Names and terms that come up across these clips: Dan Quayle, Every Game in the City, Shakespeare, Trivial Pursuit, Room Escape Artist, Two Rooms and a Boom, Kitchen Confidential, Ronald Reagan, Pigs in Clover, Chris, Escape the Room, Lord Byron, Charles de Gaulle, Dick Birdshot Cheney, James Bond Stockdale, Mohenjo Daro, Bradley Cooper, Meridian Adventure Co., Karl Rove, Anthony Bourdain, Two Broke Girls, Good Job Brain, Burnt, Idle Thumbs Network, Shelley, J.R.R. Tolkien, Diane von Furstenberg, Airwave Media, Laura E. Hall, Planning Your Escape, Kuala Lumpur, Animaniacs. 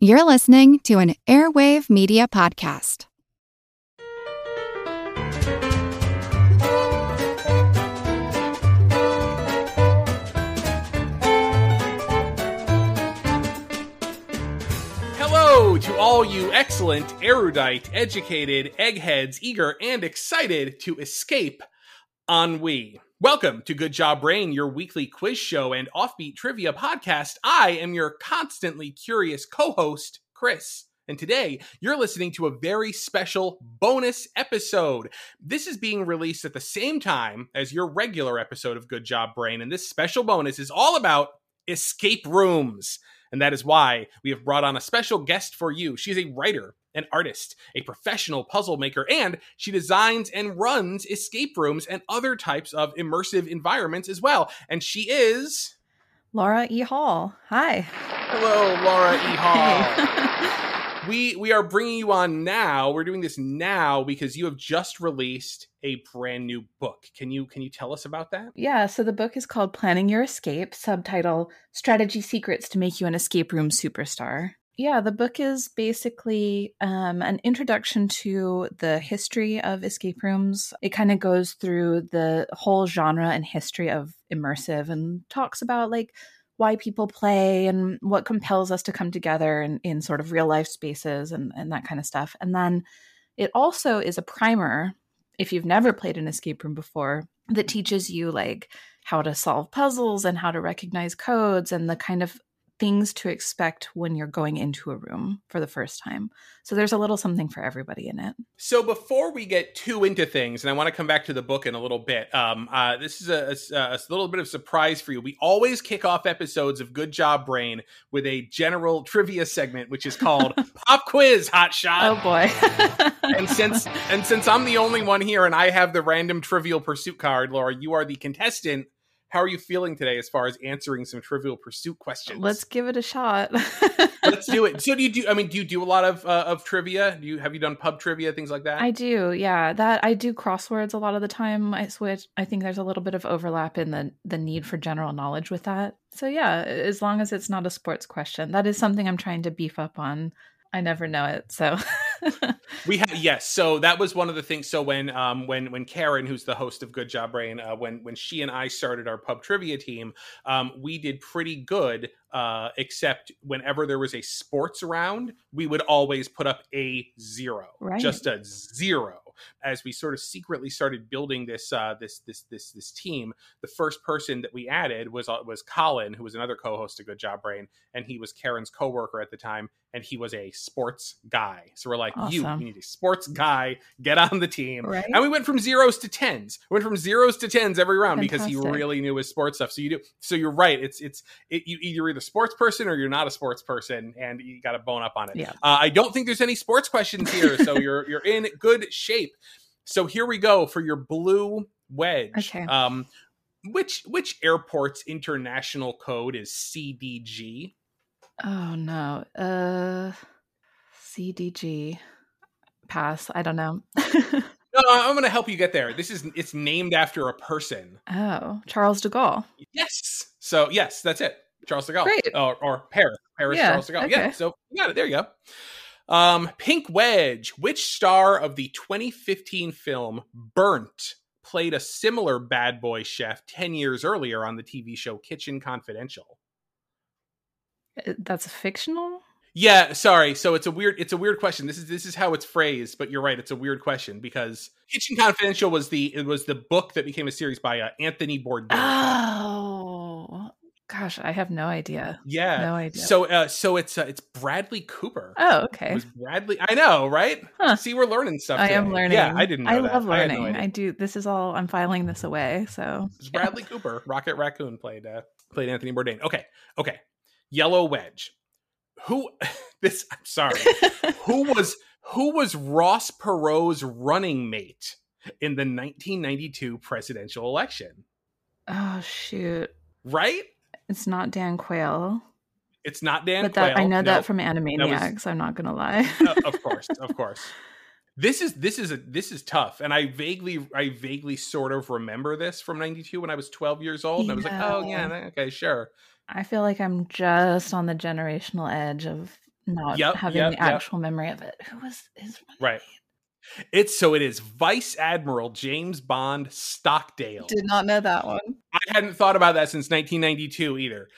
You're listening to an Airwave Media Podcast. Hello to all you excellent, erudite, educated, eggheads, eager, and excited to escape ennui. Welcome to Good Job Brain, your weekly quiz show and offbeat trivia podcast. I am your constantly curious co-host, Chris. And today, you're listening to a very special bonus episode. This is being released at the same time as your regular episode of Good Job Brain. And this special bonus is all about escape rooms. And that is why we have brought on a special guest for you. She is a writer, an artist, a professional puzzle maker, and she designs and runs escape rooms and other types of immersive environments as well. And she is... Laura E. Hall. Hi. Hello, Laura E. Hall. Hey. We are bringing you on now. We're doing this now because you have just released a brand new book. Can you tell us about that? Yeah. So the book is called Planning Your Escape, subtitle Strategy Secrets to Make You an Escape Room Superstar. Yeah, the book is basically an introduction to the history of escape rooms. It kind of goes through the whole genre and history of immersive and talks about like why people play and what compels us to come together in sort of real life spaces and that kind of stuff. And then it also is a primer, if you've never played an escape room before, that teaches you like how to solve puzzles and how to recognize codes and the kind of things to expect when you're going into a room for the first time. So there's a little something for everybody in it. So before we get too into things, and I want to come back to the book in a little bit, this is a little bit of surprise for you. We always kick off episodes of Good Job Brain with a general trivia segment, which is called Pop Quiz Hot Shot. Oh boy. And since I'm the only one here and I have the random Trivial Pursuit card, Laura, you are the contestant. How are you feeling today as far as answering some Trivial Pursuit questions? Let's give it a shot. Let's do it. So do you do a lot of trivia? Have you done pub trivia, things like that? I do. Yeah, that I do crosswords a lot of the time. I switch. I think there's a little bit of overlap in the need for general knowledge with that. So yeah, as long as it's not a sports question, that is something I'm trying to beef up on. I never know it. So yes. So that was one of the things. So when Karen, who's the host of Good Job Brain, when she and I started our pub trivia team, we did pretty good. Except whenever there was a sports round, we would always put up a 0, right? Just a 0. As we sort of secretly started building this team, the first person that we added was Colin, who was another co-host of Good Job Brain, and he was Karen's coworker at the time, and he was a sports guy. So we're like, awesome. You need a sports guy, get on the team, right? And we went from 0s to 10s. We went from 0s to 10s every round. Fantastic. Because he really knew his sports stuff. So you do. So you're right. You're either a sports person or you're not a sports person, and you got to bone up on it. Yeah. I don't think there's any sports questions here, so you're in good shape. So here we go for your blue wedge. Okay. Which airport's international code is CDG? Oh no. CDG. Pass. I don't know. No, I'm going to help you get there. It's named after a person. Oh, Charles de Gaulle. Yes. So yes, that's it. Charles de Gaulle. Great. Or Paris. Paris, yeah, Charles de Gaulle. Okay. Yeah. So you got it. There you go. Pink wedge, which star of the 2015 film Burnt played a similar bad boy chef 10 years earlier on the TV show Kitchen Confidential? That's a fictional? Yeah, sorry. So it's a weird question. This is how it's phrased, but you're right. It's a weird question because Kitchen Confidential was the book that became a series by Anthony Bourdain. Oh. Gosh, I have no idea. Yeah, no idea. So, it's Bradley Cooper. Oh, okay. It was Bradley? I know, right? Huh. See, we're learning stuff. I am learning. Yeah, I didn't know that. I love learning. I do. This is all. I'm filing this away. So it's Bradley Cooper. Rocket Raccoon played Anthony Bourdain. Okay. Yellow wedge. Who? This. I'm sorry. Who was Ross Perot's running mate in the 1992 presidential election? Oh shoot! Right. It's not Dan Quayle. But I know that from Animaniacs. That was, I'm not going to lie. Of course. This is tough, and I vaguely sort of remember this from '92 when I was 12 years old, and I was like, oh yeah, okay, sure. I feel like I'm just on the generational edge of not having the actual memory of it. Who was his name? Right. It is Vice Admiral James Bond Stockdale. Did not know that one. I hadn't thought about that since 1992 either.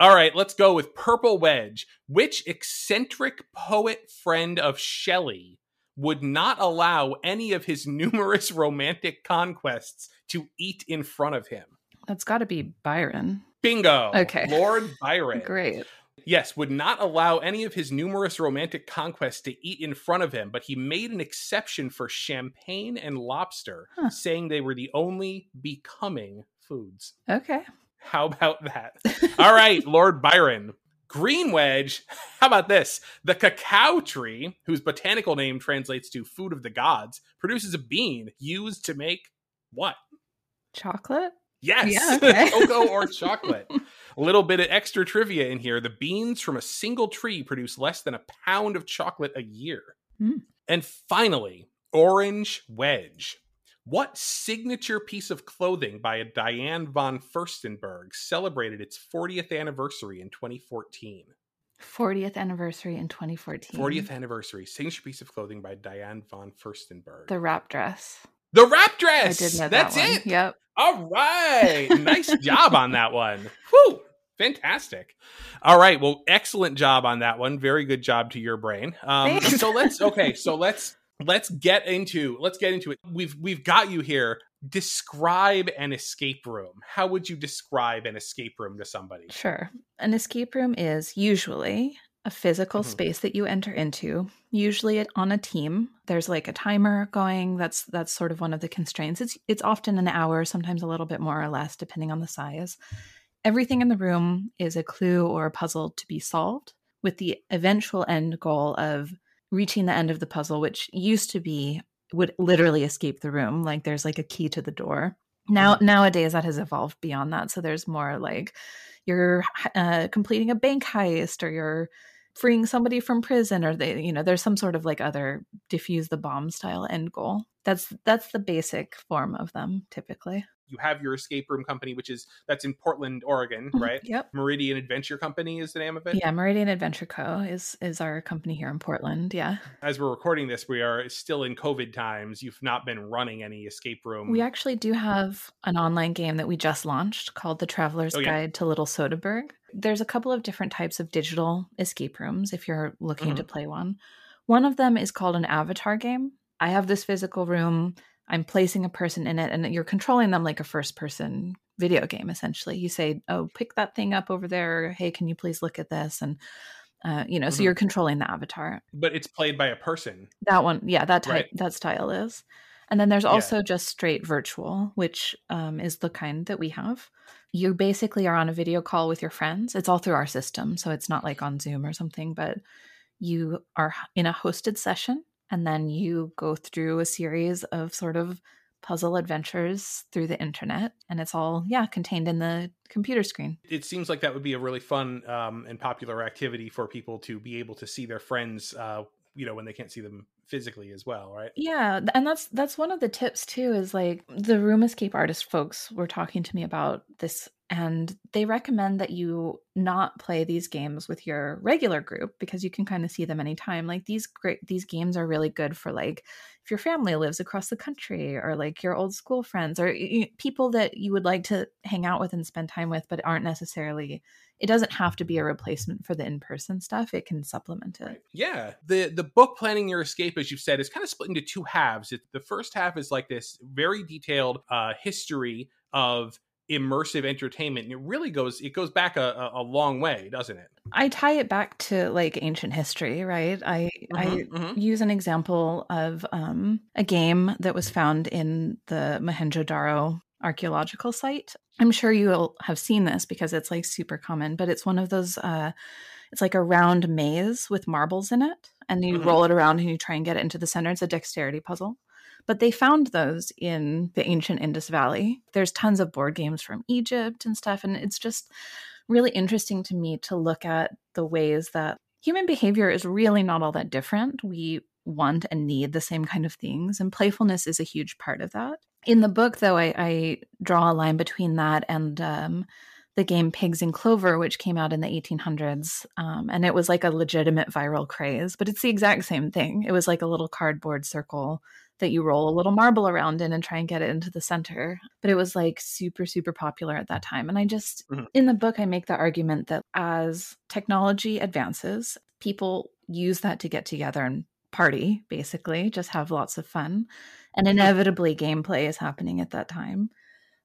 All right, let's go with Purple Wedge. Which eccentric poet friend of Shelley would not allow any of his numerous romantic conquests to eat in front of him? That's got to be Byron. Bingo. Okay. Lord Byron. Great. Yes, would not allow any of his numerous romantic conquests to eat in front of him, but he made an exception for champagne and lobster, saying they were the only becoming foods. Okay. How about that? All right, Lord Byron. Green Wedge. How about this? The cacao tree, whose botanical name translates to food of the gods, produces a bean used to make what? Chocolate? Yes. Yeah, okay. Cocoa or chocolate. A little bit of extra trivia in here. The beans from a single tree produce less than a pound of chocolate a year. Mm. And finally, Orange Wedge. What signature piece of clothing by Diane von Furstenberg celebrated its 40th anniversary in 2014? 40th anniversary in 2014. 40th anniversary. Signature piece of clothing by Diane von Furstenberg. The wrap dress. The wrap dress! I did know that one. That's it! Yep. All right. Nice job on that one. Whew. Fantastic. All right. Well, excellent job on that one. Very good job to your brain. Thanks. So let's get into it. We've got you here. Describe an escape room. How would you describe an escape room to somebody? Sure. An escape room is usually a physical space that you enter into, usually on a team. There's like a timer going. That's sort of one of the constraints. It's often an hour, sometimes a little bit more or less, depending on the size. Everything in the room is a clue or a puzzle to be solved, with the eventual end goal of reaching the end of the puzzle, which used to be would literally escape the room. Like there's like a key to the door. Nowadays that has evolved beyond that. So there's more like you're completing a bank heist, or you're freeing somebody from prison, or they, you know, there's some sort of like other defuse the bomb style end goal. That's the basic form of them typically. You have your escape room company, that's in Portland, Oregon, right? Yep. Meridian Adventure Company is the name of it. Yeah, Meridian Adventure Co. is our company here in Portland. Yeah. As we're recording this, we are still in COVID times. You've not been running any escape room. We actually do have an online game that we just launched called The Traveler's Guide to Little Soderbergh. There's a couple of different types of digital escape rooms if you're looking to play one. One of them is called an avatar game. I have this physical room. I'm placing a person in it, and you're controlling them like a first-person video game, essentially. You say, oh, pick that thing up over there. Hey, can you please look at this? And, so you're controlling the avatar. But it's played by a person. That one, yeah, that type, right. That style is. And then there's also just straight virtual, which is the kind that we have. You basically are on a video call with your friends. It's all through our system, so it's not like on Zoom or something, but you are in a hosted session. And then you go through a series of sort of puzzle adventures through the internet. And it's all, contained in the computer screen. It seems like that would be a really fun and popular activity for people to be able to see their friends, when they can't see them physically as well, right? Yeah. And that's one of the tips, too, is like the Room Escape Artist folks were talking to me about this. And they recommend that you not play these games with your regular group because you can kind of see them anytime. Like these games are really good for like if your family lives across the country or like your old school friends or people that you would like to hang out with and spend time with, but aren't necessarily, it doesn't have to be a replacement for the in-person stuff. It can supplement it. Right. Yeah. The book Planning Your Escape, as you've said, is kind of split into two halves. The first half is like this very detailed history of immersive entertainment, and it goes back a long way, doesn't it? I tie it back to like ancient history, right? I use an example of a game that was found in the Mohenjo Daro archaeological site. I'm sure you'll have seen this because it's like super common, but it's one of those it's like a round maze with marbles in it, and you roll it around and you try and get it into the center. It's a dexterity puzzle. But they found those in the ancient Indus Valley. There's tons of board games from Egypt and stuff. And it's just really interesting to me to look at the ways that human behavior is really not all that different. We want and need the same kind of things. And playfulness is a huge part of that. In the book, though, I draw a line between that and the game Pigs in Clover, which came out in the 1800s. And it was like a legitimate viral craze, but it's the exact same thing. It was like a little cardboard circle that you roll a little marble around in and try and get it into the center. But it was like super, super popular at that time. And I just, in the book, I make the argument that as technology advances, people use that to get together and party, basically, just have lots of fun. And inevitably gameplay is happening at that time.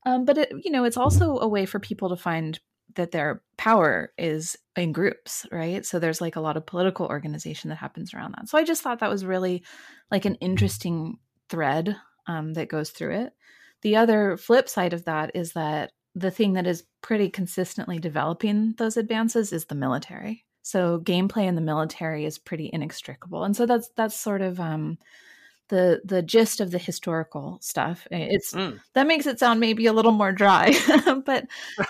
But it, you know, it's also a way for people to find that their power is in groups, right? So there's like a lot of political organization that happens around that. So I just thought that was really like an interesting thread that goes through it. The other flip side of that is that the thing that is pretty consistently developing those advances is the military. So gameplay in the military is pretty inextricable. And so that's sort of the gist of the historical stuff. It's that makes it sound maybe a little more dry, but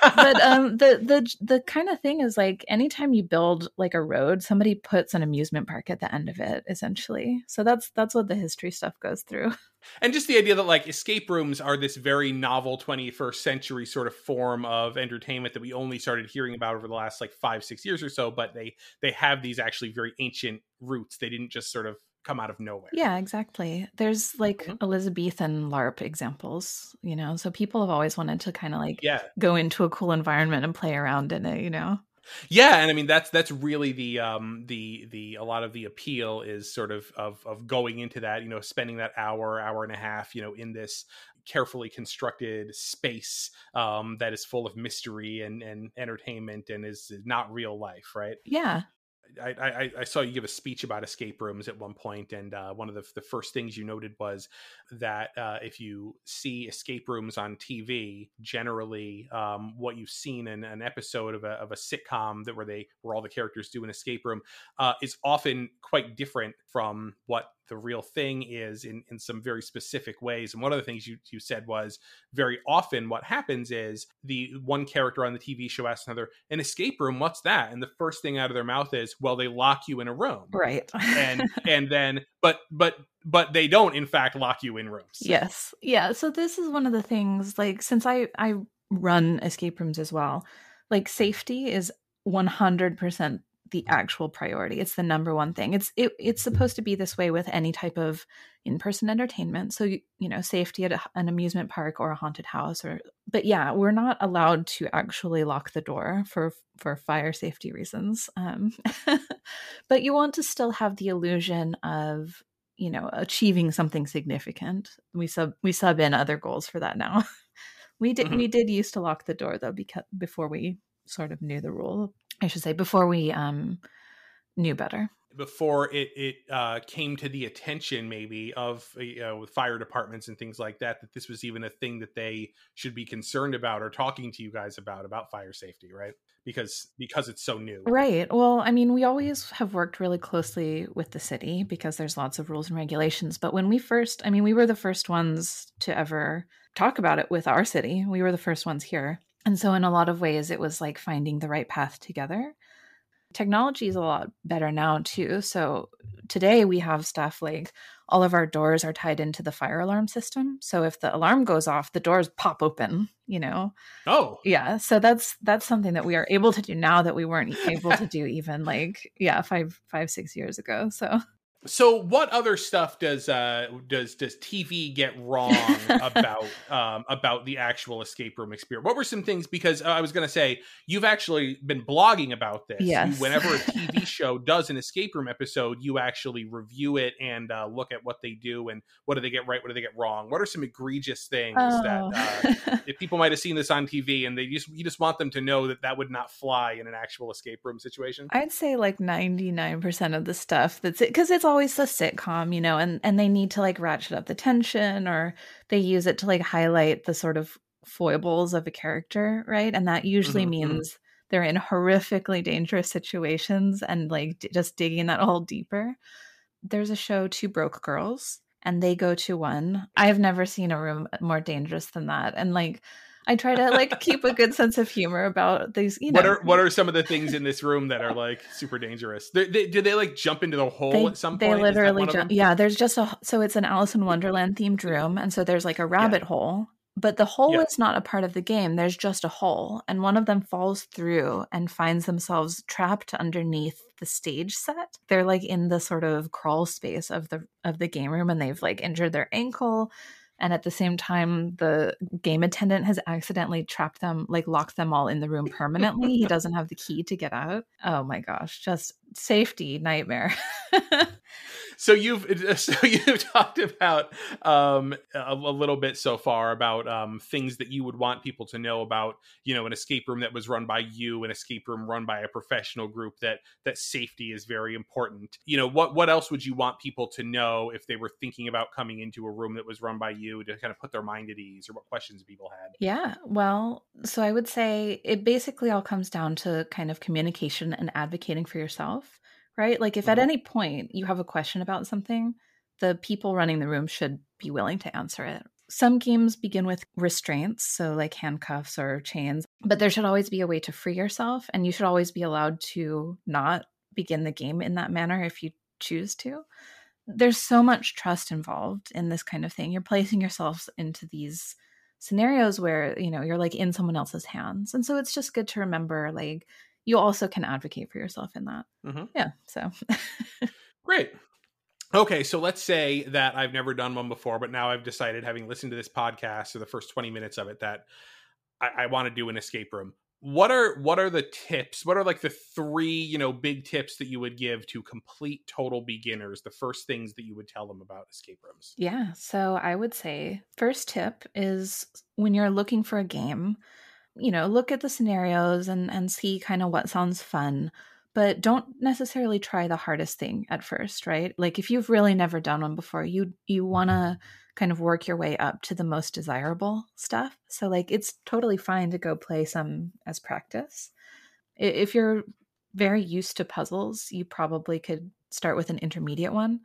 the kind of thing is like anytime you build like a road, somebody puts an amusement park at the end of it, essentially. So that's what the history stuff goes through. And just the idea that like escape rooms are this very novel 21st century sort of form of entertainment that we only started hearing about over the last like 5-6 years or so, but they have these actually very ancient roots. They didn't just sort of come out of nowhere. Yeah, exactly. There's like Elizabethan LARP examples, you know, so people have always wanted to kind of like go into a cool environment and play around in it, you know? Yeah. And I mean, that's really the a lot of the appeal is sort of going into that, you know, spending that hour and a half, you know, in this carefully constructed space that is full of mystery and entertainment and is not real life. Right. Yeah. I saw you give a speech about escape rooms at one point, and one of the first things you noted was that if you see escape rooms on TV, generally what you've seen in an episode of a sitcom that where all the characters do an escape room is often quite different from what the real thing is in some very specific ways. And one of the things you said was very often what happens is the one character on the TV show asks another, an escape room, what's that? And the first thing out of their mouth is, well, they lock you in a room. Right. And then, but they don't in fact lock you in rooms. Yes. Yeah. So this is one of the things, like, since I run escape rooms as well, like safety is 100% the actual priority. It's the number one thing. It's supposed to be this way with any type of in-person entertainment. So, you know, safety at an amusement park or a haunted house but yeah, we're not allowed to actually lock the door for fire safety reasons. But you want to still have the illusion of, you know, achieving something significant. We sub in other goals for that now. We did used to lock the door though, because before we sort of knew the rule, I should say, before we knew better. Before it came to the attention maybe of, you know, fire departments and things like that, that this was even a thing that they should be concerned about or talking to you guys about fire safety, right? Because it's so new. Right. Well, I mean, we always have worked really closely with the city because there's lots of rules and regulations. But when we first, I mean, we were the first ones to ever talk about it with our city. We were the first ones here. And so in a lot of ways, it was like finding the right path together. Technology is a lot better now, too. So today we have stuff like all of our doors are tied into the fire alarm system. So if the alarm goes off, the doors pop open, you know? Oh. Yeah. So that's something that we are able to do now that we weren't able to do even like, 5-6 years ago. So what other stuff does TV get wrong about the actual escape room experience? What were some things? Because I was going to say, you've actually been blogging about this. Yes. Whenever a TV show does an escape room episode, you actually review it and look at what they do and what do they get right? What do they get wrong? What are some egregious things that if people might have seen this on TV and you just want them to know that would not fly in an actual escape room situation? I'd say like 99% of the stuff that's it, because it's always a sitcom, you know, and they need to like ratchet up the tension, or they use it to like highlight the sort of foibles of a character, right? And that usually means they're in horrifically dangerous situations and like just digging that hole deeper. There's a show, Two Broke Girls, and they go to one. I've never seen a room more dangerous than that. And like, I try to like keep a good sense of humor about these, you know. What are some of the things in this room that are like super dangerous? Do they like jump into the hole at some point? They literally jump. Yeah, there's just so it's an Alice in Wonderland themed room. And so there's like a rabbit hole. but the hole is not a part of the game. There's just a hole. And one of them falls through and finds themselves trapped underneath the stage set. They're like in the sort of crawl space of the game room, and they've like injured their ankle. And at the same time, the game attendant has accidentally trapped them, like locked them all in the room permanently. He doesn't have the key to get out. Oh my gosh, just safety nightmare. So you've talked about a little bit so far about things that you would want people to know about, you know, an escape room that was run by you, an escape room run by a professional group, that safety is very important. You know, what else would you want people to know if they were thinking about coming into a room that was run by you, to kind of put their mind at ease, or what questions people had? Yeah, well, so I would say it basically all comes down to kind of communication and advocating for yourself, right? Like if at any point you have a question about something, the people running the room should be willing to answer it. Some games begin with restraints, so like handcuffs or chains, but there should always be a way to free yourself, and you should always be allowed to not begin the game in that manner if you choose to. There's so much trust involved in this kind of thing. You're placing yourself into these scenarios where, you know, you're like in someone else's hands. And so it's just good to remember, like, you also can advocate for yourself in that. Mm-hmm. Yeah. So great. Okay, so let's say that I've never done one before, but now I've decided, having listened to this podcast or the first 20 minutes of it, that I want to do an escape room. What are the tips? What are like the three, you know, big tips that you would give to complete total beginners? The first things that you would tell them about escape rooms? Yeah. So I would say first tip is, when you're looking for a game, you know, look at the scenarios and see kind of what sounds fun, but don't necessarily try the hardest thing at first, right? Like if you've really never done one before, you want to kind of work your way up to the most desirable stuff. So like it's totally fine to go play some as practice. If you're very used to puzzles, you probably could start with an intermediate one.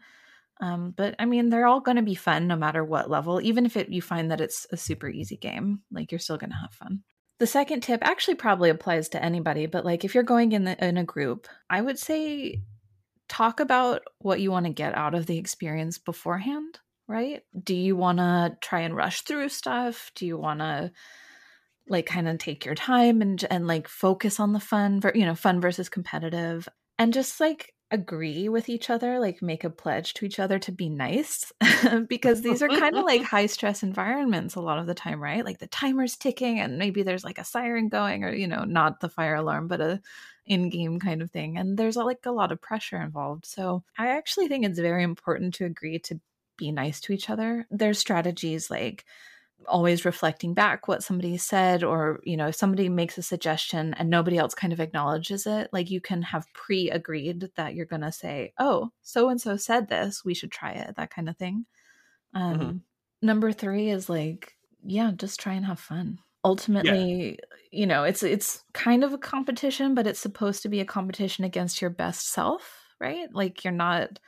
But I mean, they're all going to be fun no matter what level, even if you find that it's a super easy game, like you're still going to have fun. The second tip actually probably applies to anybody, but like if you're going in a group, I would say talk about what you want to get out of the experience beforehand. Right? Do you want to try and rush through stuff? Do you want to like kind of take your time and like focus on the fun, you know, fun versus competitive, and just like agree with each other, like make a pledge to each other to be nice because these are kind of like high stress environments a lot of the time, right? Like the timer's ticking and maybe there's like a siren going, or, you know, not the fire alarm, but a in-game kind of thing. And there's like a lot of pressure involved. So I actually think it's very important to agree to be nice to each other. There's strategies like always reflecting back what somebody said, or, you know, if somebody makes a suggestion and nobody else kind of acknowledges it, like you can have pre-agreed that you're going to say, oh, so-and-so said this, we should try it, that kind of thing. Number three is like, yeah, just try and have fun. Ultimately, you know, it's kind of a competition, but it's supposed to be a competition against your best self, right? Like you're not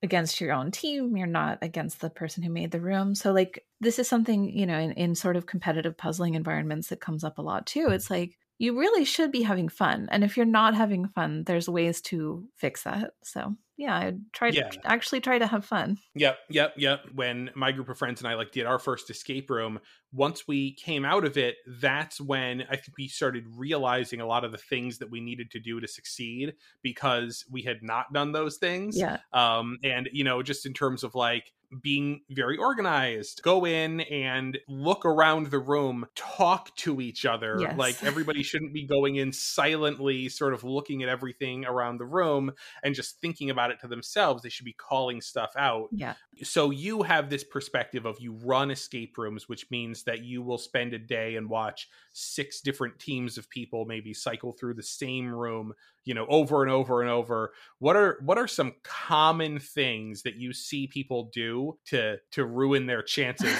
against your own team, you're not against the person who made the room. So like this is something, you know, in sort of competitive puzzling environments that comes up a lot too. It's like you really should be having fun, and if you're not having fun, there's ways to fix that. So yeah, I actually try to have fun. Yep. When my group of friends and I like did our first escape room, once we came out of it, that's when I think we started realizing a lot of the things that we needed to do to succeed, because we had not done those things. Yeah. And, you know, just in terms of like being very organized, go in and look around the room, talk to each other. Yes. Like everybody shouldn't be going in silently, sort of looking at everything around the room and just thinking about it to themselves. They should be calling stuff out. Yeah. So you have this perspective of, you run escape rooms, which means that you will spend a day and watch 6 different teams of people maybe cycle through the same room, you know, over and over and over. What are some common things that you see people do to ruin their chances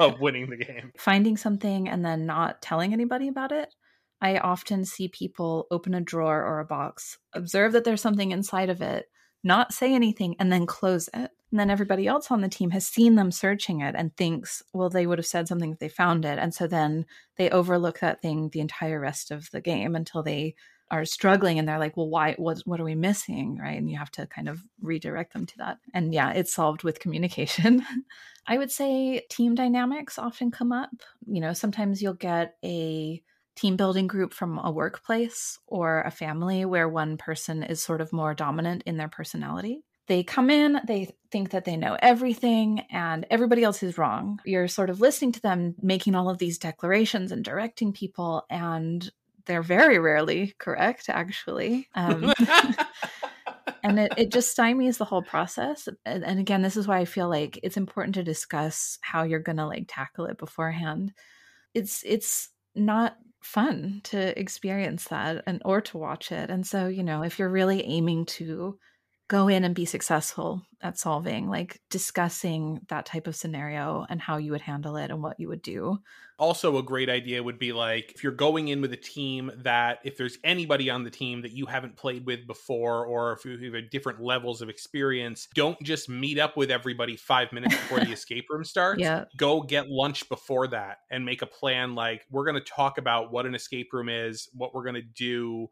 of winning the game? Finding something and then not telling anybody about it. I often see people open a drawer or a box, observe that there's something inside of it, not say anything, and then close it. And then everybody else on the team has seen them searching it and thinks, well, they would have said something if they found it. And so then they overlook that thing the entire rest of the game until they are struggling and they're like, well, why, what are we missing? Right. And you have to kind of redirect them to that. And yeah, it's solved with communication. I would say team dynamics often come up. You know, sometimes you'll get a team building group from a workplace or a family where one person is sort of more dominant in their personality. They come in, they think that they know everything and everybody else is wrong. You're sort of listening to them making all of these declarations and directing people, and they're very rarely correct, actually. And it just stymies the whole process. And again, this is why I feel like it's important to discuss how you're going to like tackle it beforehand. It's not fun to experience that and or to watch it. And so, you know, if you're really aiming to go in and be successful at solving, like discussing that type of scenario and how you would handle it and what you would do. Also, a great idea would be like, if you're going in with a team that if there's anybody on the team that you haven't played with before, or if you have different levels of experience, don't just meet up with everybody 5 minutes before the escape room starts. Yeah. Go get lunch before that and make a plan. Like, we're going to talk about what an escape room is, what we're going to do,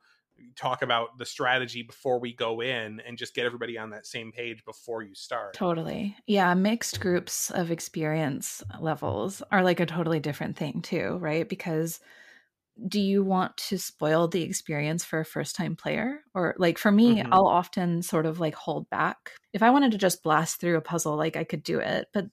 talk about the strategy before we go in, and just get everybody on that same page before you start. Totally. Yeah. Mixed groups of experience levels are like a totally different thing too, right? Because do you want to spoil the experience for a first-time player? Or like for me, mm-hmm. I'll often sort of like hold back. If I wanted to just blast through a puzzle, like I could do it, but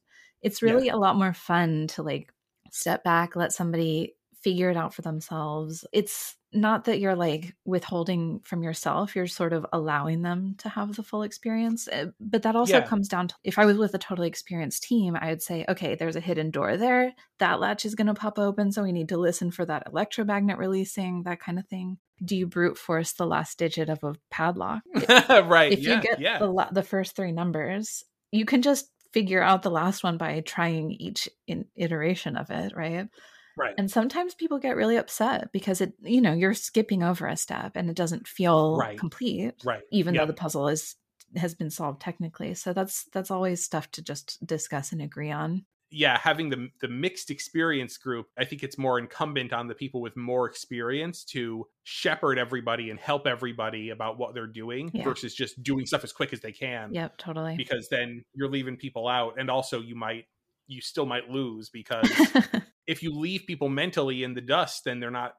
it's really a lot more fun to like step back, let somebody figure it out for themselves. It's not that you're like withholding from yourself, you're sort of allowing them to have the full experience. But that also comes down to, if I was with a totally experienced team, I would say, okay, there's a hidden door there. That latch is going to pop open. So we need to listen for that electromagnet releasing, that kind of thing. Do you brute force the last digit of a padlock? Right. If you get the first three numbers, you can just figure out the last one by trying each iteration of it, right? Right. And sometimes people get really upset because it, you know, you're skipping over a step and it doesn't feel complete, even though the puzzle has been solved technically. So that's always stuff to just discuss and agree on. Yeah, having the mixed experience group, I think it's more incumbent on the people with more experience to shepherd everybody and help everybody about what they're doing versus just doing stuff as quick as they can. Yep, totally. Because then you're leaving people out, and also you still might lose because if you leave people mentally in the dust, then they're not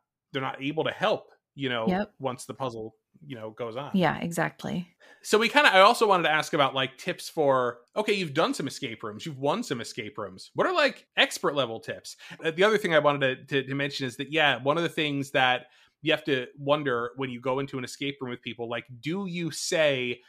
able to help, you know, once the puzzle, you know, goes on. Yeah, exactly. So I also wanted to ask about like tips for, okay, you've done some escape rooms, you've won some escape rooms. What are like expert level tips? The other thing I wanted to mention is that, one of the things that you have to wonder when you go into an escape room with people, like, do you say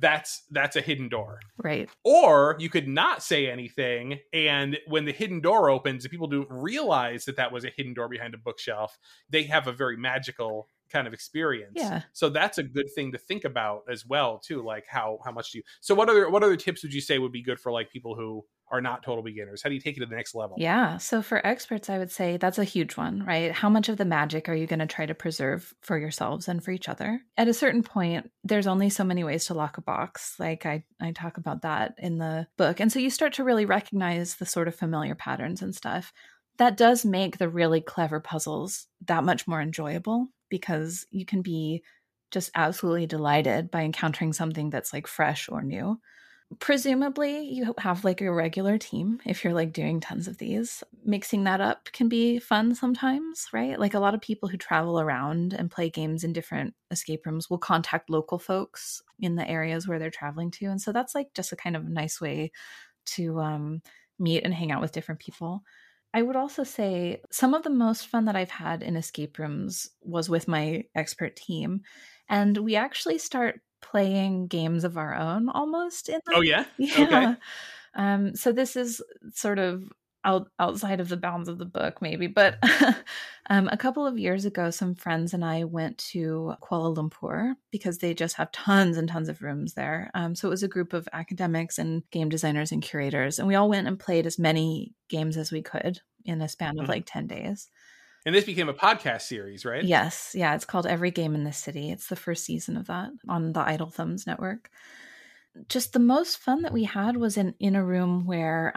that's a hidden door? Right. Or you could not say anything, and when the hidden door opens, if people don't realize that was a hidden door behind a bookshelf, they have a very magical kind of experience. Yeah. So that's a good thing to think about as well too, like how much do you... So what other tips would you say would be good for like people who are not total beginners? How do you take it to the next level? Yeah. So for experts, I would say that's a huge one, right? How much of the magic are you going to try to preserve for yourselves and for each other? At a certain point, there's only so many ways to lock a box. Like I talk about that in the book. And so you start to really recognize the sort of familiar patterns and stuff. That does make the really clever puzzles that much more enjoyable, because you can be just absolutely delighted by encountering something that's like fresh or new. Presumably you have like a regular team if you're like doing tons of these. Mixing that up can be fun sometimes, right? Like a lot of people who travel around and play games in different escape rooms will contact local folks in the areas where they're traveling to. And so that's like just a kind of nice way to meet and hang out with different people. I would also say some of the most fun that I've had in escape rooms was with my expert team. And we actually start playing games of our own almost. Oh, yeah? Yeah. Okay. So this is sort of outside of the bounds of the book maybe. But a couple of years ago, some friends and I went to Kuala Lumpur because they just have tons and tons of rooms there. So it was a group of academics and game designers and curators. And we all went and played as many games as we could in a span of like 10 days. And this became a podcast series, right? Yes. Yeah. It's called Every Game in the City. It's the first season of that on the Idle Thumbs Network. Just the most fun that we had was in a room where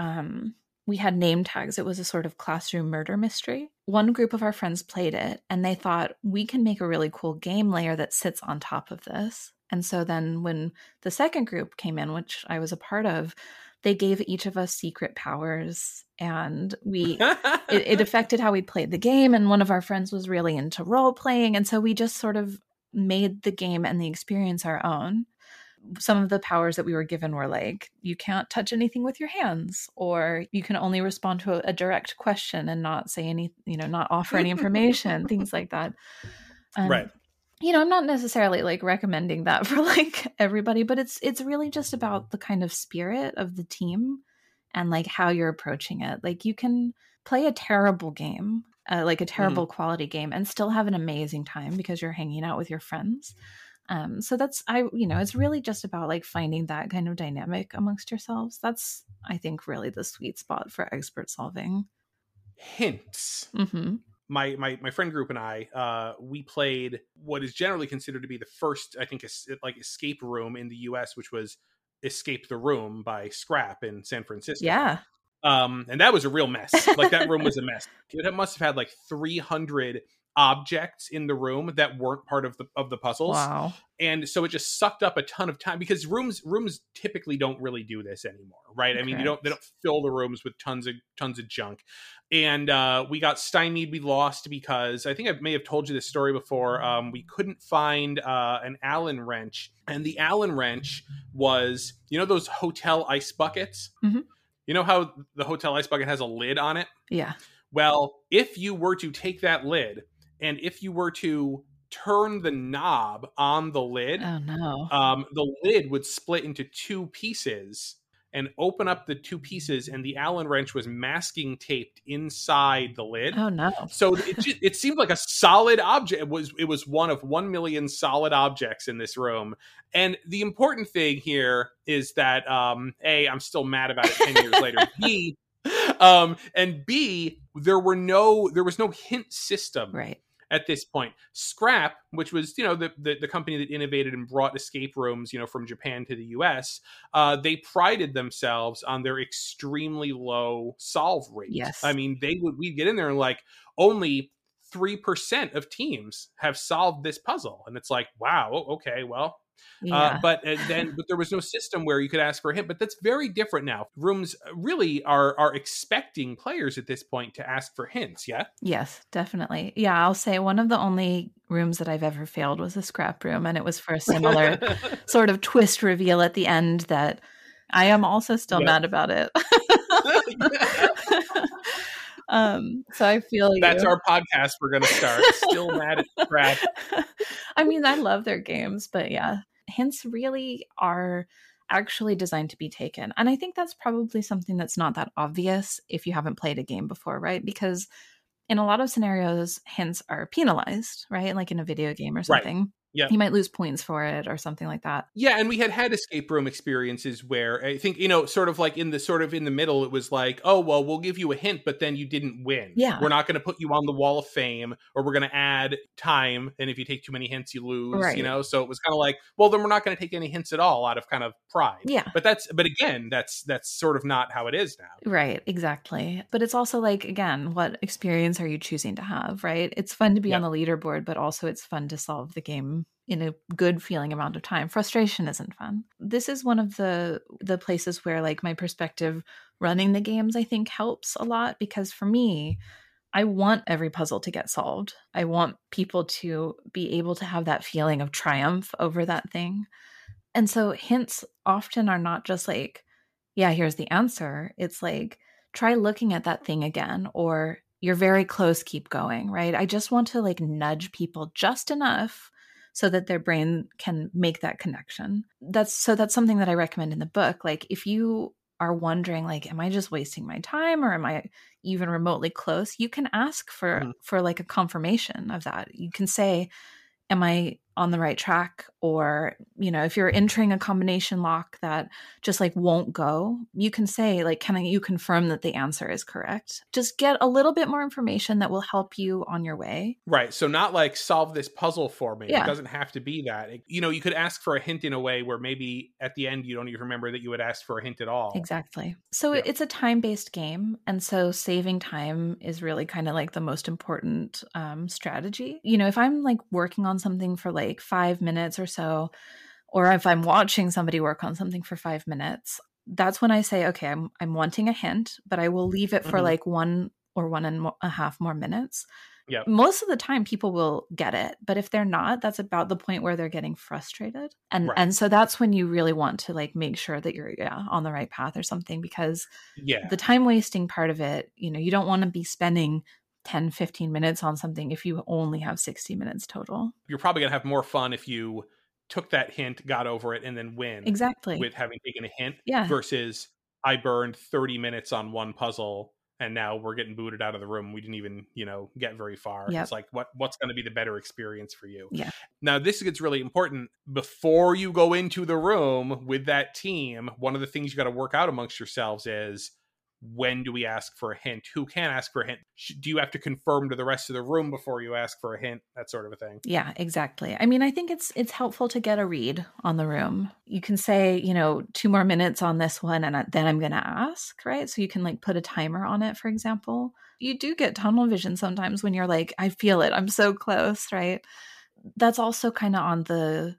we had name tags. It was a sort of classroom murder mystery. One group of our friends played it, and they thought, we can make a really cool game layer that sits on top of this. And so then when the second group came in, which I was a part of, they gave each of us secret powers, and we it affected how we played the game. And one of our friends was really into role playing. And so we just sort of made the game and the experience our own. Some of the powers that we were given were like, you can't touch anything with your hands, or you can only respond to a direct question and not say any, not offer any information, things like that. Right. I'm not necessarily like recommending that for like everybody, but it's really just about the kind of spirit of the team and like how you're approaching it. Like you can play a terrible game, like a terrible quality game, and still have an amazing time because you're hanging out with your friends. So that's, it's really just about like finding that kind of dynamic amongst yourselves. That's, I think, really the sweet spot for expert solving. Hints. Mm-hmm. My friend group and I, we played what is generally considered to be the first, I think, escape room in the US, which was Escape the Room by Scrap in San Francisco. Yeah. And that was a real mess. Like that room was a mess. It must have had like 300 objects in the room that weren't part of the puzzles. Wow. And so it just sucked up a ton of time, because rooms typically don't really do this anymore, right? Okay. I mean, they don't fill the rooms with tons of junk. And we got stymied. We lost because, I think I may have told you this story before, we couldn't find an Allen wrench. And the Allen wrench was, those hotel ice buckets? Mm-hmm. You know how the hotel ice bucket has a lid on it? Yeah. Well, if you were to take that lid, and if you were to turn the knob on the lid, oh, no. The lid would split into two pieces and open up the two pieces, and the Allen wrench was masking taped inside the lid. Oh, no. So it seemed like a solid object. It was one of 1 million solid objects in this room. And the important thing here is that, A, I'm still mad about it 10 years later. B, and B, there was no hint system right at this point. Scrap, which was the company that innovated and brought escape rooms from Japan to the US, they prided themselves on their extremely low solve rate. Yes. I mean, we'd get in there and like, only 3% of teams have solved this puzzle, and it's like, wow, okay, well. Yeah. But there was no system where you could ask for a hint, but that's very different now. Rooms really are expecting players at this point to ask for hints, yeah? Yes, definitely. Yeah, I'll say one of the only rooms that I've ever failed was a scrap room, and it was for a similar sort of twist reveal at the end that I am also still mad about it. So I feel you. That's our podcast. We're going to start. Still mad at crap. I mean, I love their games, but yeah, hints really are actually designed to be taken. And I think that's probably something that's not that obvious if you haven't played a game before, right? Because in a lot of scenarios, hints are penalized, right? Like in a video game or something. Right. Yeah. You might lose points for it or something like that. Yeah. And we had escape room experiences where I think, sort of like in the middle, it was like, oh, well, we'll give you a hint, but then you didn't win. Yeah. We're not going to put you on the wall of fame, or we're going to add time. And if you take too many hints, you lose, right. So it was kind of like, well, then we're not going to take any hints at all out of kind of pride. Yeah. But again, that's sort of not how it is now. Right. Exactly. But it's also like, again, what experience are you choosing to have? Right. It's fun to be on the leaderboard, but also it's fun to solve the game in a good feeling amount of time. Frustration isn't fun. This is one of the places where like my perspective running the games, I think, helps a lot, because for me, I want every puzzle to get solved. I want people to be able to have that feeling of triumph over that thing. And so hints often are not just like, yeah, here's the answer. It's like, try looking at that thing again, or you're very close, keep going, right? I just want to like nudge people just enough so that their brain can make that connection. That's something that I recommend in the book. Like if you are wondering, like, am I just wasting my time, or am I even remotely close? You can ask for like a confirmation of that. You can say, am I on the right track? or, you know, if you're entering a combination lock that just like won't go, you can say like, can you confirm that the answer is correct? Just get a little bit more information that will help you on your way. Right. So not like solve this puzzle for me. Yeah. It doesn't have to be that. You know, you could ask for a hint in a way where maybe at the end, you don't even remember that you had asked for a hint at all. Exactly. So yeah. It's a time-based game. And so saving time is really kind of like the most important strategy. You know, if I'm like working on something for like 5 minutes or so, or if I'm watching somebody work on something for 5 minutes, that's when I say, okay, I'm wanting a hint, but I will leave it for like 1 or 1.5 more minutes. Yeah. Most of the time people will get it, but if they're not, that's about the point where they're getting frustrated. And right. And so that's when you really want to like make sure that you're on the right path or something, because the time wasting part of it, you know, you don't want to be spending 10, 15 minutes on something if you only have 60 minutes total. You're probably going to have more fun if you took that hint, got over it, and then win. Exactly. With having taken a hint versus I burned 30 minutes on one puzzle and now we're getting booted out of the room. We didn't even, you know, get very far. Yep. It's like, what's going to be the better experience for you? Yeah. Now, this gets really important. Before you go into the room with that team, one of the things you got to work out amongst yourselves is, when do we ask for a hint? Who can ask for a hint? Do you have to confirm to the rest of the room before you ask for a hint? That sort of a thing. Yeah, exactly. I mean, I think it's helpful to get a read on the room. You can say, you know, 2 more minutes on this one and then I'm going to ask, right? So you can like put a timer on it, for example. You do get tunnel vision sometimes when you're like, I feel it. I'm so close, right? That's also kind of on the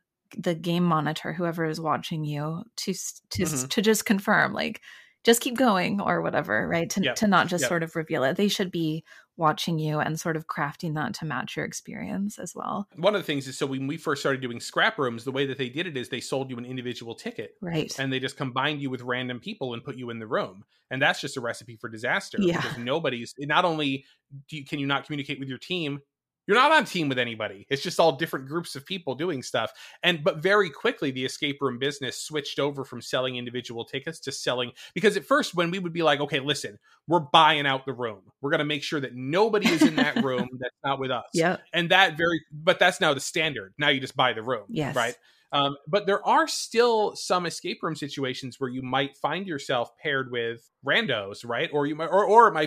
game monitor, whoever is watching you, to just confirm, like, just keep going or whatever, right? To not just sort of reveal it. They should be watching you and sort of crafting that to match your experience as well. One of the things is, so when we first started doing scrap rooms, the way that they did it is they sold you an individual ticket. Right. And they just combined you with random people and put you in the room. And that's just a recipe for disaster. Yeah. Because not only can you not communicate with your team, you're not on team with anybody. It's just all different groups of people doing stuff. But very quickly, the escape room business switched over from selling individual tickets to selling, because at first when we would be like, okay, listen, we're buying out the room. We're going to make sure that nobody is in that room that's not with us. Yeah. And but that's now the standard. Now you just buy the room, right? But there are still some escape room situations where you might find yourself paired with randos, right? Or you might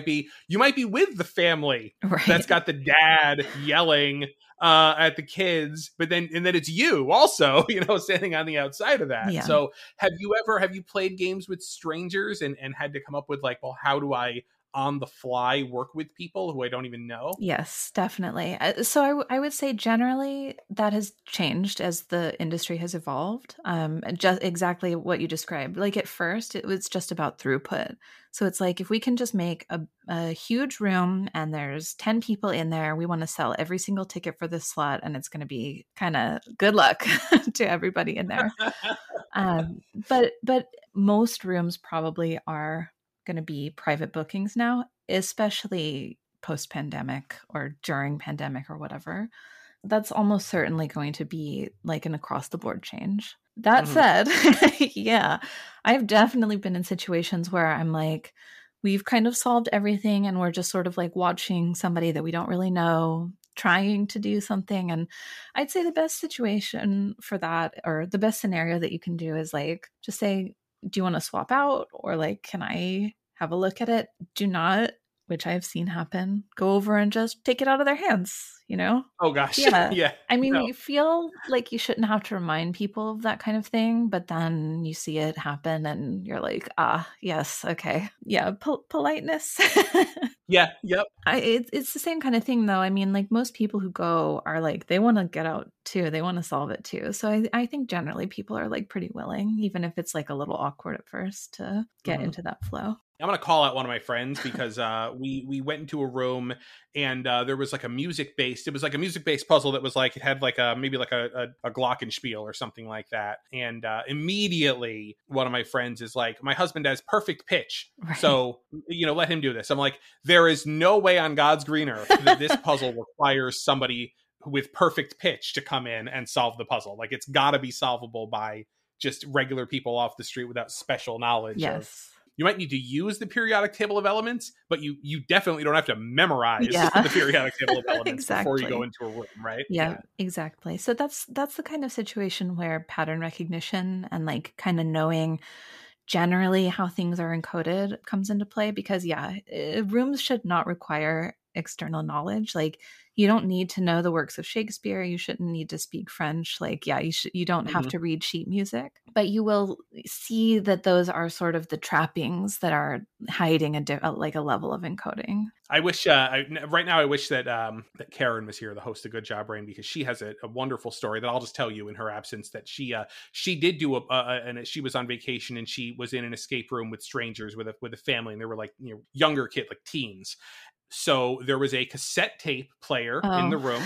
be with the family that's got the dad yelling at the kids, but then it's you also, you know, standing on the outside of that. Yeah. So have you played games with strangers and had to come up with like, well, how do I on the fly work with people who I don't even know? Yes, definitely. So I would say generally that has changed as the industry has evolved. Just exactly what you described. Like at first it was just about throughput. So it's like, if we can just make a huge room and there's 10 people in there, we want to sell every single ticket for this slot. And it's going to be kind of good luck to everybody in there. But most rooms probably are going to be private bookings now, especially post-pandemic or during pandemic or whatever. That's almost certainly going to be like an across-the-board change. That said, I've definitely been in situations where I'm like, we've kind of solved everything and we're just sort of like watching somebody that we don't really know trying to do something. And I'd say the best situation for that, or the best scenario that you can do, is like just say, do you want to swap out? Or like, can I have a look at it? Do not, which I've seen happen, go over and just take it out of their hands, you know? Oh gosh. Yeah. I mean, you feel like you shouldn't have to remind people of that kind of thing, but then you see it happen and you're like, ah, yes. Okay. Yeah. Politeness. Yeah. Yep. It's the same kind of thing though. I mean, like most people who go are like, they want to get out too. They want to solve it too. So I think generally people are like pretty willing, even if it's like a little awkward at first, to get into that flow. I'm going to call out one of my friends because we went into a room and there was like a music-based puzzle that was like, it had like a glockenspiel or something like that. And immediately one of my friends is like, my husband has perfect pitch. Right. So, you know, let him do this. I'm like, there is no way on God's green earth that this puzzle requires somebody with perfect pitch to come in and solve the puzzle. Like it's got to be solvable by just regular people off the street without special knowledge of You might need to use the periodic table of elements, but you definitely don't have to memorize the periodic table of elements before you go into a room, right? Yeah, exactly. So that's the kind of situation where pattern recognition and like kind of knowing generally how things are encoded comes into play, because rooms should not require external knowledge. Like, you don't need to know the works of Shakespeare. You shouldn't need to speak French. Like, you don't have to read sheet music, but you will see that those are sort of the trappings that are hiding a level of encoding. I wish right now I wish that that Karen was here, the host of Good Job Brain, because she has a wonderful story that I'll just tell you in her absence. That she did do and she was on vacation and she was in an escape room with strangers with a family, and they were like younger kids, like teens. So there was a cassette tape player in the room.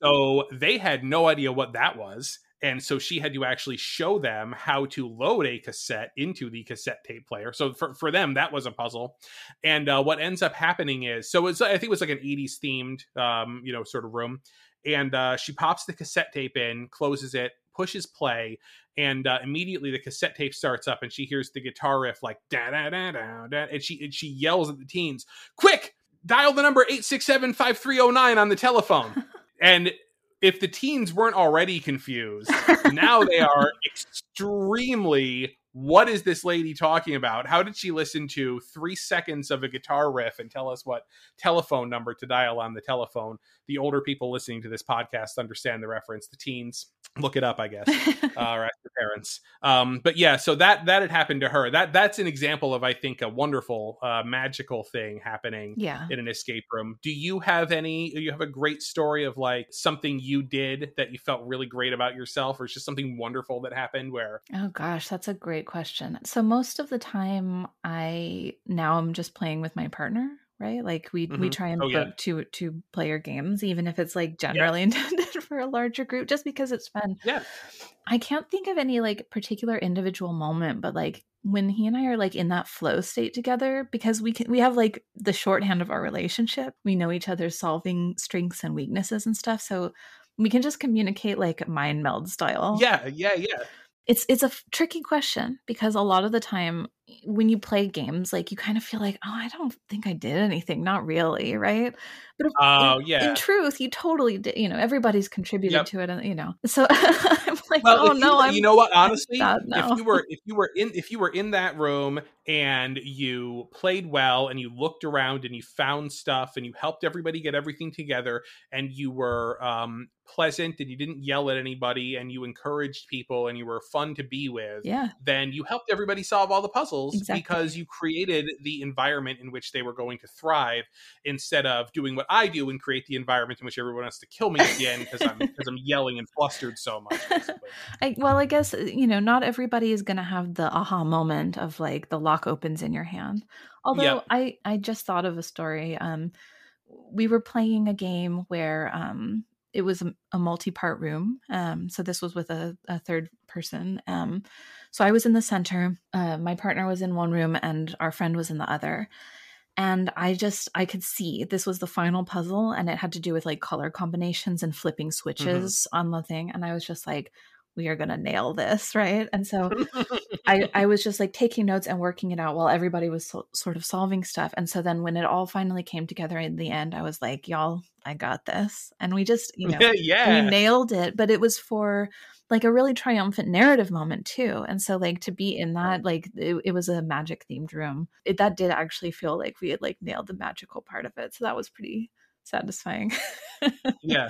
So they had no idea what that was. And so she had to actually show them how to load a cassette into the cassette tape player. So for them, that was a puzzle. And what ends up happening is, I think it was like an 80s themed, sort of room. And she pops the cassette tape in, closes it, pushes play, and immediately the cassette tape starts up and she hears the guitar riff, like da da da da da, and she yells at the teens, "Quick, dial the number 867-5309 on the telephone." And if the teens weren't already confused, now they are extremely, what is this lady talking about? How did she listen to 3 seconds of a guitar riff and tell us what telephone number to dial on the telephone? The older people listening to this podcast understand the reference. The teens, look it up, I guess, or ask your parents. But yeah, so that had happened to her. That's an example of, I think, a wonderful, magical thing happening in an escape room. Do you have a great story of like something you did that you felt really great about yourself, or it's just something wonderful that happened where? Oh gosh, that's a great question. So most of the time I'm just playing with my partner, right? Like we try and book two player games, even if it's like generally intended for a larger group, just because it's fun. Yeah. I can't think of any like particular individual moment, but like when he and I are like in that flow state together, because we have like the shorthand of our relationship. We know each other's solving strengths and weaknesses and stuff. So we can just communicate like mind meld style. Yeah. Yeah. Yeah. It's a tricky question, because a lot of the time when you play games, like you kind of feel like, oh, I don't think I did anything. Not really. Right. But in truth, you totally did. Everybody's contributed to it. And, so I'm like, you know what? Honestly, if you were in that room and you played well and you looked around and you found stuff and you helped everybody get everything together and you were pleasant and you didn't yell at anybody and you encouraged people and you were fun to be with, then you helped everybody solve all the puzzles because you created the environment in which they were going to thrive, instead of doing what I do and create the environment in which everyone has to kill me at the end because I'm yelling and flustered so much. I guess, not everybody is going to have the aha moment of like the lock opens in your hand. Although I just thought of a story. We were playing a game where it was a multi-part room. So this was with a third person. So I was in the center. My partner was in one room and our friend was in the other. And I could see this was the final puzzle, and it had to do with like color combinations and flipping switches on the thing. And I was just like, we are going to nail this. Right. And so I was just like taking notes and working it out while everybody was sort of solving stuff. And so then when it all finally came together in the end, I was like, y'all, I got this. And we just, we nailed it, but it was for like a really triumphant narrative moment too. And so like to be in that, like it was a magic themed room. That did actually feel like we had like nailed the magical part of it. So that was pretty satisfying. Yeah.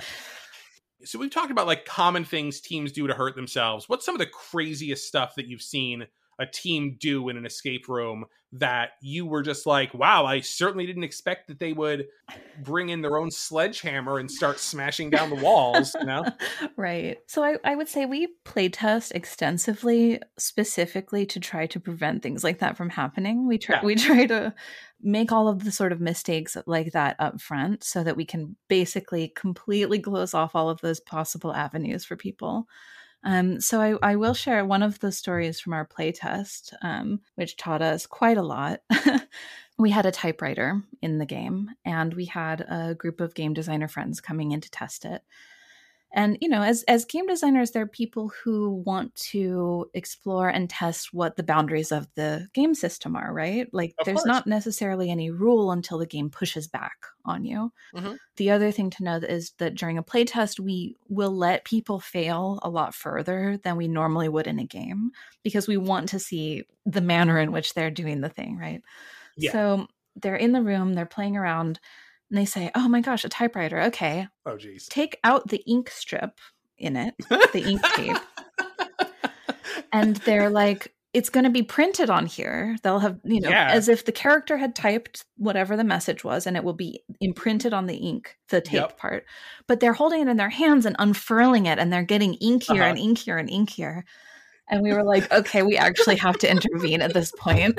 So we've talked about like common things teams do to hurt themselves. What's some of the craziest stuff that you've seen a team do in an escape room that you were just like, wow, I certainly didn't expect that they would bring in their own sledgehammer and start smashing down the walls, Right. So I would say we play test extensively, specifically to try to prevent things like that from happening. We try to make all of the sort of mistakes like that up front so that we can basically completely close off all of those possible avenues for people. So I will share one of the stories from our playtest, which taught us quite a lot. We had a typewriter in the game, and we had a group of game designer friends coming in to test it. And, you know, as game designers, there are people who want to explore and test what the boundaries of the game system are, right? Like, there's not necessarily any rule until the game pushes back on you. Mm-hmm. The other thing to note is that during a playtest, we will let people fail a lot further than we normally would in a game, because we want to see the manner in which they're doing the thing, right? Yeah. So they're in the room, they're playing around, and they say, oh my gosh, a typewriter. Okay. Oh, geez. Take out the ink strip in it, the ink tape. And they're like, it's going to be printed on here. They'll have, you know, as if the character had typed whatever the message was, and it will be imprinted on the ink, the tape part. But they're holding it in their hands and unfurling it, and they're getting inkier and inkier and inkier. And we were like, okay, we actually have to intervene at this point,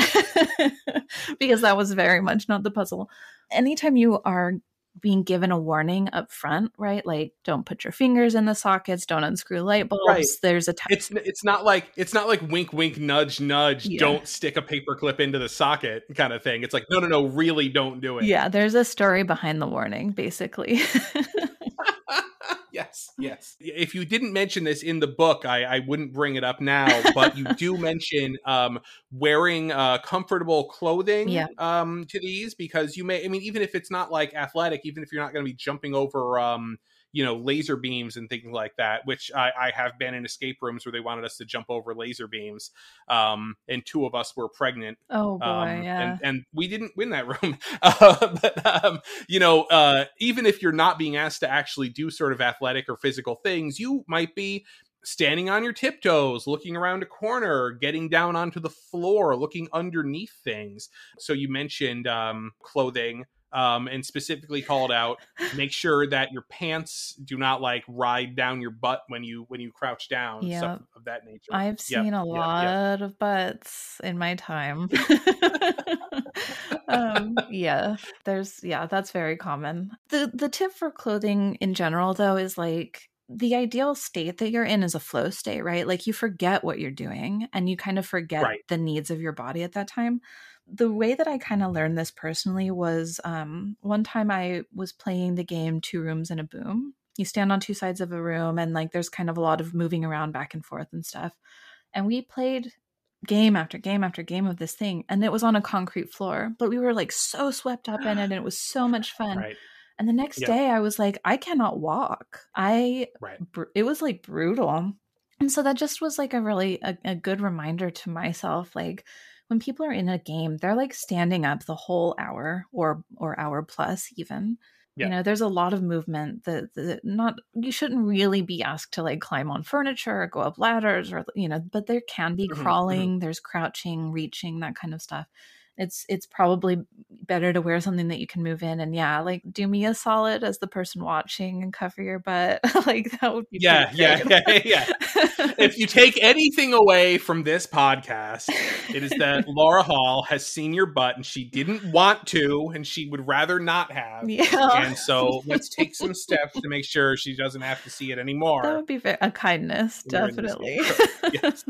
because that was very much not the puzzle. Anytime you are being given a warning up front, right? Like, don't put your fingers in the sockets, don't unscrew light bulbs. Right. There's a it's not like wink, wink, nudge, nudge. Yeah. Don't stick a paperclip into the socket kind of thing. It's like, no, really don't do it. Yeah, there's a story behind the warning, basically. Yes. If you didn't mention this in the book, I wouldn't bring it up now, but you do mention wearing comfortable clothing to these, because you may, I mean, even if it's not like athletic, even if you're not going to be jumping over, you know, laser beams and things like that, which I have been in escape rooms where they wanted us to jump over laser beams. And two of us were pregnant. Oh boy, and we didn't win that room. But even if you're not being asked to actually do sort of athletic or physical things, you might be standing on your tiptoes, looking around a corner, getting down onto the floor, looking underneath things. So you mentioned clothing. And specifically called out, make sure that your pants do not like ride down your butt when you crouch down, stuff of that nature. I've seen a lot of butts in my time. That's very common. The tip for clothing in general, though, is like, the ideal state that you're in is a flow state, right? Like, you forget what you're doing and you kind of forget the needs of your body at that time. The way that I kind of learned this personally was one time I was playing the game Two Rooms and a Boom. You stand on two sides of a room, and like, there's kind of a lot of moving around back and forth and stuff. And we played game after game after game of this thing, and it was on a concrete floor, but we were like so swept up in it, and it was so much fun. Right. And the next day I was like, I cannot walk. It was like brutal. And so that just was like a really good reminder to myself. Like, when people are in a game, they're like standing up the whole hour or hour plus even. Yeah. You know, there's a lot of movement you shouldn't really be asked to like climb on furniture or go up ladders or, you know, but there can be crawling, there's crouching, reaching, that kind of stuff. It's probably better to wear something that you can move in, and like, do me a solid as the person watching and cover your butt. Like, that would be yeah. If you take anything away from this podcast, it is that Laura Hall has seen your butt, and she didn't want to, and she would rather not have. Yeah. And so let's take some steps to make sure she doesn't have to see it anymore. That would be a kindness, definitely. Yes.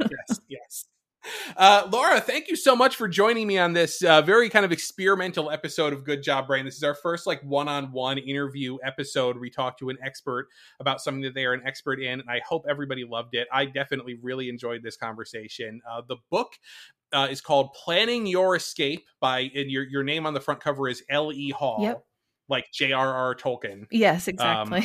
Laura, thank you so much for joining me on this very kind of experimental episode of Good Job Brain. This is our first like one-on-one interview episode where we talk to an expert about something that they are an expert in, and I hope everybody loved it. I definitely really enjoyed this conversation. The book is called Planning Your Escape and your name on the front cover is L.E. Hall, like J.R.R. Tolkien. Yes, exactly.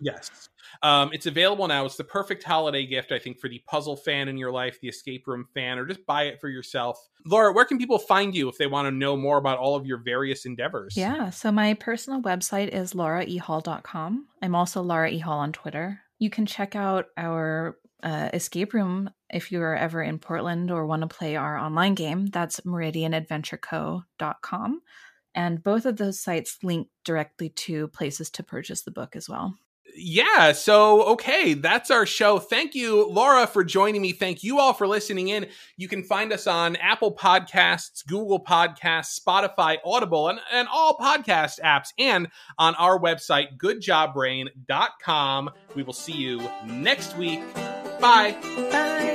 Yes. It's available now. It's the perfect holiday gift, I think, for the puzzle fan in your life, the escape room fan, or just buy it for yourself. Laura, where can people find you if they want to know more about all of your various endeavors? Yeah. So my personal website is lauraehall.com. I'm also Laura E. Hall on Twitter. You can check out our escape room if you are ever in Portland or want to play our online game. That's meridianadventureco.com. And both of those sites link directly to places to purchase the book as well. Yeah. So, okay, that's our show. Thank you, Laura, for joining me. Thank you all for listening in. You can find us on Apple Podcasts, Google Podcasts, Spotify, Audible, and all podcast apps, and on our website, goodjobbrain.com. We will see you next week. Bye. Bye.